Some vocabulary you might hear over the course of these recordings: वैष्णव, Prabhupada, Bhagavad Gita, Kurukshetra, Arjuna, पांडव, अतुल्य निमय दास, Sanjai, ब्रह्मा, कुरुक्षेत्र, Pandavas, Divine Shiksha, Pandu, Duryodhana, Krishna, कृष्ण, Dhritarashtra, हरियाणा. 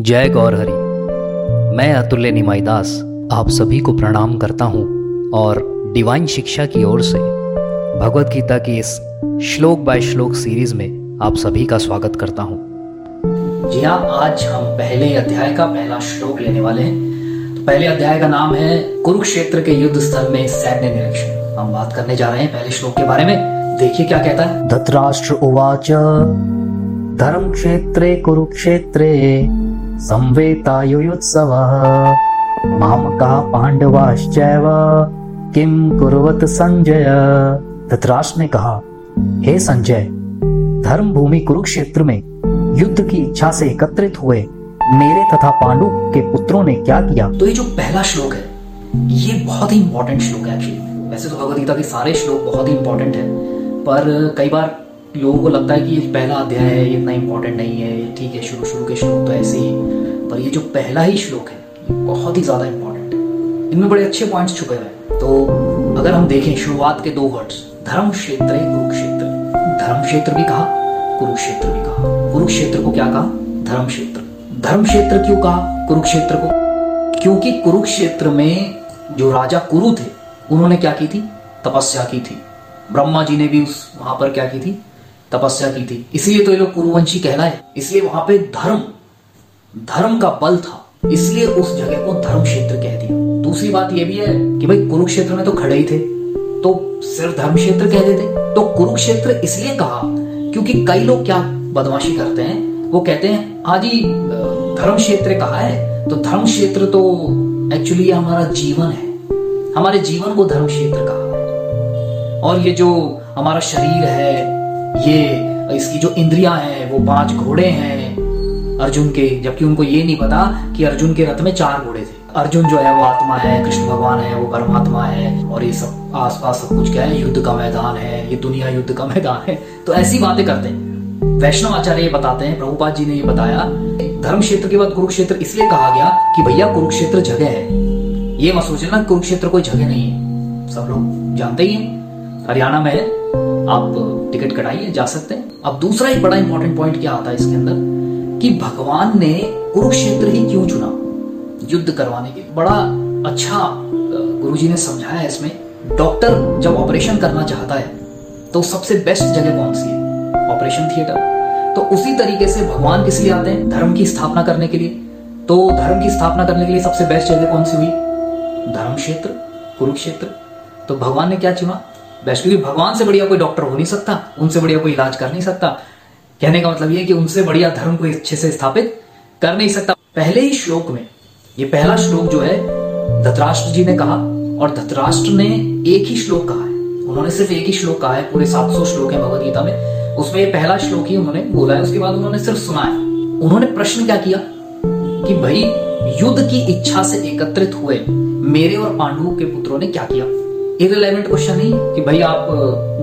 जय गौर हरि। मैं अतुल्य निमय दास आप सभी को प्रणाम करता हूँ और डिवाइन शिक्षा की ओर से भगवद गीता की इस श्लोक बाय श्लोक सीरीज में आप सभी का स्वागत करता हूँ। जी हाँ, आज हम पहले अध्याय का पहला श्लोक लेने वाले हैं। तो पहले अध्याय का नाम है कुरुक्षेत्र के युद्ध स्थल में सैन्य निरीक्षण। हम बात करने जा रहे हैं पहले श्लोक के बारे में। देखिए क्या कहता है। धृतराष्ट्र उवाच धर्म क्षेत्रे कुरुक्षेत्रे संवेतायुयुत्सवः मामकः पांडवाश्चैव किं कुर्वत संजय। धृतराष्ट्र ने कहा, हे संजय, धर्म भूमि कुरुक्षेत्र में युद्ध की इच्छा से एकत्रित हुए मेरे तथा पांडु के पुत्रों ने क्या किया। तो ये जो पहला श्लोक है ये बहुत ही इम्पोर्टेंट श्लोक है। एक्चुअली वैसे तो भगवद गीता के सारे श्लोक बहुत ही इम्पोर्टेंट है, पर कई बार लोगों को लगता है कि ये पहला अध्याय है ये इतना इम्पोर्टेंट नहीं है। ठीक है, शुरू के श्लोक तो ऐसे ही, पर ये जो पहला ही श्लोक है ये बहुत ही ज़्यादा इम्पोर्टेंट है। इनमें बड़े अच्छे पॉइंट्स छुपे हुए हैं। तो अगर हम देखें शुरुआत के दो वर्ड्स, धर्म क्षेत्र कुरुक्षेत्र। धर्म क्षेत्र भी कहा, कुरुक्षेत्र भी कहा। कुरुक्षेत्र को क्या कहा? धर्म क्षेत्र। धर्म क्षेत्र क्यों कहा कुरुक्षेत्र को? क्योंकि कुरुक्षेत्र में जो राजा कुरु थे उन्होंने क्या की थी? तपस्या की थी। ब्रह्मा जी ने भी उस वहां पर क्या की थी? तपस्या की थी। इसीलिए तो ये लोग कुरुवंशी कहलाए। इसलिए वहां पे धर्म का बल था, इसलिए उस जगह को धर्म क्षेत्र कह दिया। दूसरी बात ये भी है कि भाई कुरुक्षेत्र में तो खड़े ही थे तो सिर्फ धर्म क्षेत्र कह देते। तो कुरुक्षेत्र इसलिए कहा क्योंकि कई लोग क्या बदमाशी करते हैं, वो कहते हैं हाँ जी धर्म क्षेत्र कहा है तो धर्म क्षेत्र तो एक्चुअली हमारा जीवन है, हमारे जीवन को धर्म क्षेत्र कहा है। और ये जो हमारा शरीर है ये इसकी जो इंद्रियां हैं वो 5 घोड़े हैं अर्जुन के, जबकि उनको ये नहीं पता कि अर्जुन के रथ में 4 घोड़े थे। अर्जुन जो है वो आत्मा है, कृष्ण भगवान है वो परमात्मा है, और ये सब आसपास सब कुछ क्या है? युद्ध का मैदान है, ये दुनिया युद्ध का मैदान है। तो ऐसी बातें करते हैं। वैष्णव आचार्य ये बताते हैं, प्रभुपाद जी ने ये बताया धर्म क्षेत्र के बाद कुरुक्षेत्र इसलिए कहा गया कि भैया कुरुक्षेत्र जगह है, ये मत सोचना कुरुक्षेत्र कोई जगह नहीं है। सब लोग जानते ही है, हरियाणा में है, आप टिकट कटाइए जा सकते हैं। अब दूसरा एक बड़ा इंपॉर्टेंट पॉइंट क्या आता है इसके अंदर कि भगवान ने कुरुक्षेत्र ही क्यों चुना युद्ध करवाने के लिए। बड़ा अच्छा गुरुजी ने समझाया है इसमें। डॉक्टर जब ऑपरेशन करना चाहता है तो सबसे बेस्ट जगह कौन सी है? Operation theatre. तो उसी तरीके से भगवान किस लिए आते हैं? धर्म की स्थापना करने के लिए। तो धर्म की स्थापना करने के लिए सबसे बेस्ट जगह कौन सी हुई? धर्म क्षेत्र कुरुक्षेत्र। तो भगवान ने क्या चुना? बेसिकली भगवान से बढ़िया कोई डॉक्टर हो नहीं सकता, उनसे बढ़िया कोई इलाज कर नहीं सकता। कहने का मतलब यह कि उनसे बढ़िया धर्म को अच्छे से स्थापित कर नहीं सकता। पहले ही श्लोक में ये पहला श्लोक जो है धृतराष्ट्र जी ने कहा, और धृतराष्ट्र ने एक ही श्लोक कहा है। उन्होंने सिर्फ एक ही श्लोक कहा है, पूरे 700 श्लोक है भगवद गीता में, उसमें ये पहला श्लोक ही उन्होंने बोला है। उसके बाद उन्होंने सिर्फ सुना है। उन्होंने प्रश्न क्या किया कि भाई युद्ध की इच्छा से एकत्रित हुए मेरे और पांडु के पुत्रों ने क्या किया। इररिलेवेंट क्वेश्चन नहीं कि भाई आप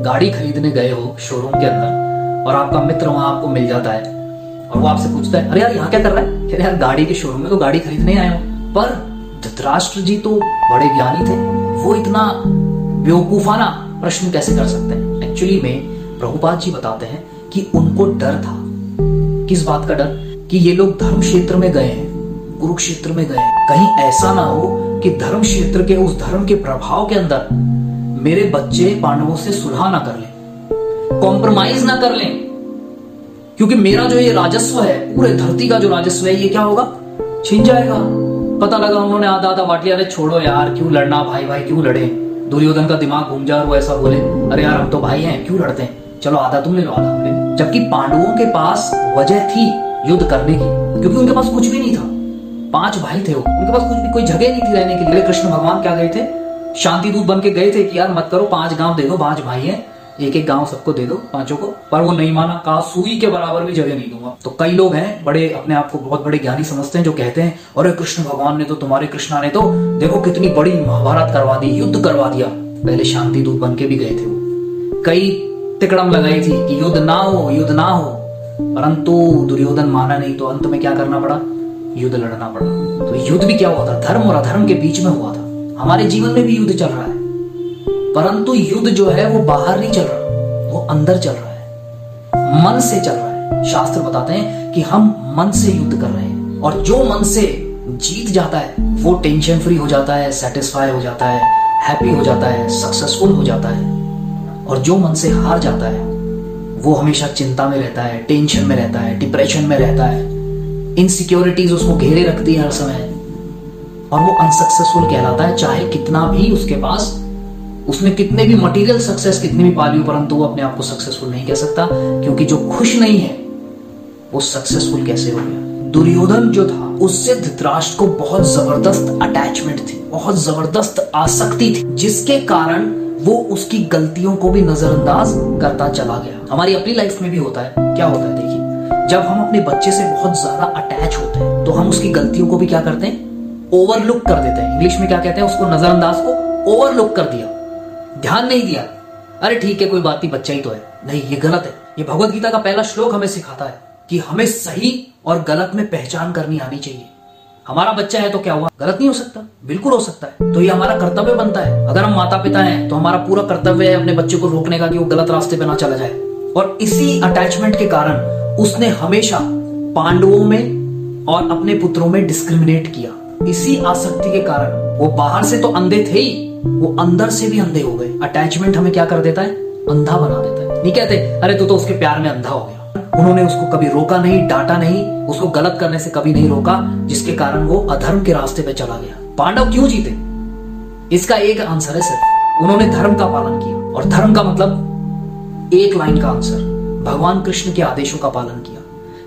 गाड़ी खरीदने गए हो शोरूम के अंदर और आपका मित्र वहां आपको मिल जाता है और वो आपसे पूछता है अरे यार यहाँ क्या कर रहा है? अरे यार गाड़ी के शोरूम में तो गाड़ी खरीदने आए हो। पर धृतराष्ट्र जी तो बड़े ज्ञानी थे, वो इतना बेवकूफाना प्रश्न कैसे कर सकते हैं? एक्चुअली में प्रभुपाद जी बताते हैं कि उनको डर था। किस बात का डर? कि ये लोग धर्म क्षेत्र में गए हैं, कुरुक्षेत्र में गए हैं, कहीं ऐसा ना हो कि धर्म क्षेत्र के उस धर्म के प्रभाव के अंदर मेरे बच्चे पांडवों से सुलह ना कर लें, कॉम्प्रोमाइज ना कर लें, क्योंकि मेरा जो ये राजस्व है, पूरे धरती का जो राजस्व है, ये क्या होगा? छिन जाएगा। पता लगा उन्होंने आधा बाटली, अरे छोड़ो यार क्यों लड़ना, भाई भाई क्यों लड़े। दुर्योधन का दिमाग घूम जा, वो ऐसा बोले अरे यार हम तो भाई हैं क्यों लड़ते हैं, चलो आधा तुम ले लो आधा हम ले लो। जबकि पांडवों के पास वजह थी युद्ध करने की, क्योंकि उनके पास कुछ भी नहीं था। 5 भाई थे वो, उनके पास कुछ भी कोई जगह नहीं थी रहने के लिए। कृष्ण भगवान क्या गए थे? शांति दूत बन के गए थे कि यार मत करो, 5 गांव दे दो, 5 भाई हैं, एक एक गांव सबको दे दो, पांचों को। पर वो नहीं माना, कहा सुई के बराबर भी जगह नहीं दूंगा। तो कई लोग हैं बड़े अपने आप को बहुत बड़े ज्ञानी समझते हैं जो कहते हैं अरे कृष्ण भगवान ने तो, तुम्हारे कृष्णा ने तो देखो कितनी बड़ी महाभारत करवा दी, युद्ध करवा दिया। पहले शांति दूत बन के भी गए थे वो, कई तिकड़म लगाई थी कि युद्ध ना हो युद्ध ना हो, परंतु दुर्योधन माना नहीं। तो अंत में क्या करना पड़ा? युद्ध लड़ना पड़ा। तो युद्ध भी क्या हुआ था? धर्म और अधर्म के बीच में हुआ था। हमारे जीवन में भी युद्ध चल रहा है, परंतु युद्ध जो है वो बाहर नहीं चल रहा, वो अंदर चल रहा है, मन से चल रहा है। शास्त्र बताते हैं कि हम मन से युद्ध कर रहे हैं। और जो मन से जीत जाता है वो टेंशन फ्री हो जाता है, सेटिस्फाई हो जाता है, हैप्पी हो जाता है, सक्सेसफुल हो जाता है। और जो मन से हार जाता है वो हमेशा चिंता में रहता है, टेंशन में रहता है, डिप्रेशन में रहता है, इनसिक्योरिटीज उसको घेरे रखती है हर समय, और वो अनसक्सेसफुल कहलाता है। चाहे कितना भी उसके पास, उसने कितने भी मटेरियल सक्सेस कितनी भी पा ली हो, परंतु वो अपने आप को सक्सेसफुल नहीं कह सकता, क्योंकि जो खुश नहीं है वो सक्सेसफुल कैसे हो गया। दुर्योधन जो था उससे धृतराष्ट्र को बहुत जबरदस्त अटैचमेंट थी, बहुत जबरदस्त आसक्ति थी, जिसके कारण वो उसकी गलतियों को भी नजरअंदाज करता चला गया। हमारी अपनी लाइफ में भी होता है, क्या होता है देखिए, जब हम अपने बच्चे से बहुत ज्यादा अटैच होते हैं तो हम उसकी गलतियों को भी क्या करते हैं, ओवरलुक कर देते हैं। इंग्लिश में क्या कहते हैं, उसको नजरअंदाज को ओवरलुक कर दिया, ध्यान नहीं दिया, अरे ठीक है कोई बात नहीं बच्चा ही तो है। नहीं, ये गलत है। ये भगवद गीता का पहला श्लोक हमें सिखाता है कि हमें सही और गलत में पहचान करनी आनी चाहिए। हमारा बच्चा है तो क्या हुआ, गलत नहीं हो सकता, बिल्कुल हो सकता है, तो ये हमारा कर्तव्य बनता है। अगर हम माता पिता हैं तो हमारा पूरा कर्तव्य है अपने बच्चे को रोकने का कि वो गलत रास्ते पे ना चला जाए। और इसी अटैचमेंट के कारण उसने हमेशा पांडवों में और अपने पुत्रों में डिस्क्रिमिनेट किया। इसी आसक्ति के कारण वो बाहर से तो अंधे थे ही, वो अंदर से भी अंधे हो गए। अटैचमेंट हमें क्या कर देता है, अंधा बना देता है। नहीं कहते अरे तू तो उसके प्यार में अंधा हो गया। उन्होंने उसको कभी रोका नहीं, डांटा नहीं, उसको गलत करने से कभी नहीं रोका, जिसके कारण वो अधर्म के रास्ते पे चला गया। पांडव क्यों जीते, इसका एक आंसर है सिर्फ, उन्होंने धर्म का पालन किया। और धर्म का मतलब एक लाइन का आंसर, भगवान कृष्ण के आदेशों का पालन किया,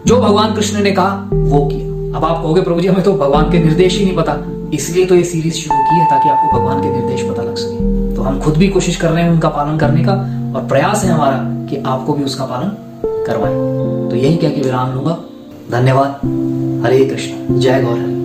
जो भगवान कृष्ण ने कहा वो किया। अब आप कहोगे प्रभु जी हमें तो भगवान के निर्देश ही नहीं पता, इसलिए तो ये सीरीज शुरू की है ताकि आपको भगवान के निर्देश पता लग सके। तो हम खुद भी कोशिश कर रहे हैं उनका पालन करने का, और प्रयास है हमारा कि आपको भी उसका पालन करवाएं। तो यही कह के विराम लूंगा। धन्यवाद। हरे कृष्ण, जय गौर।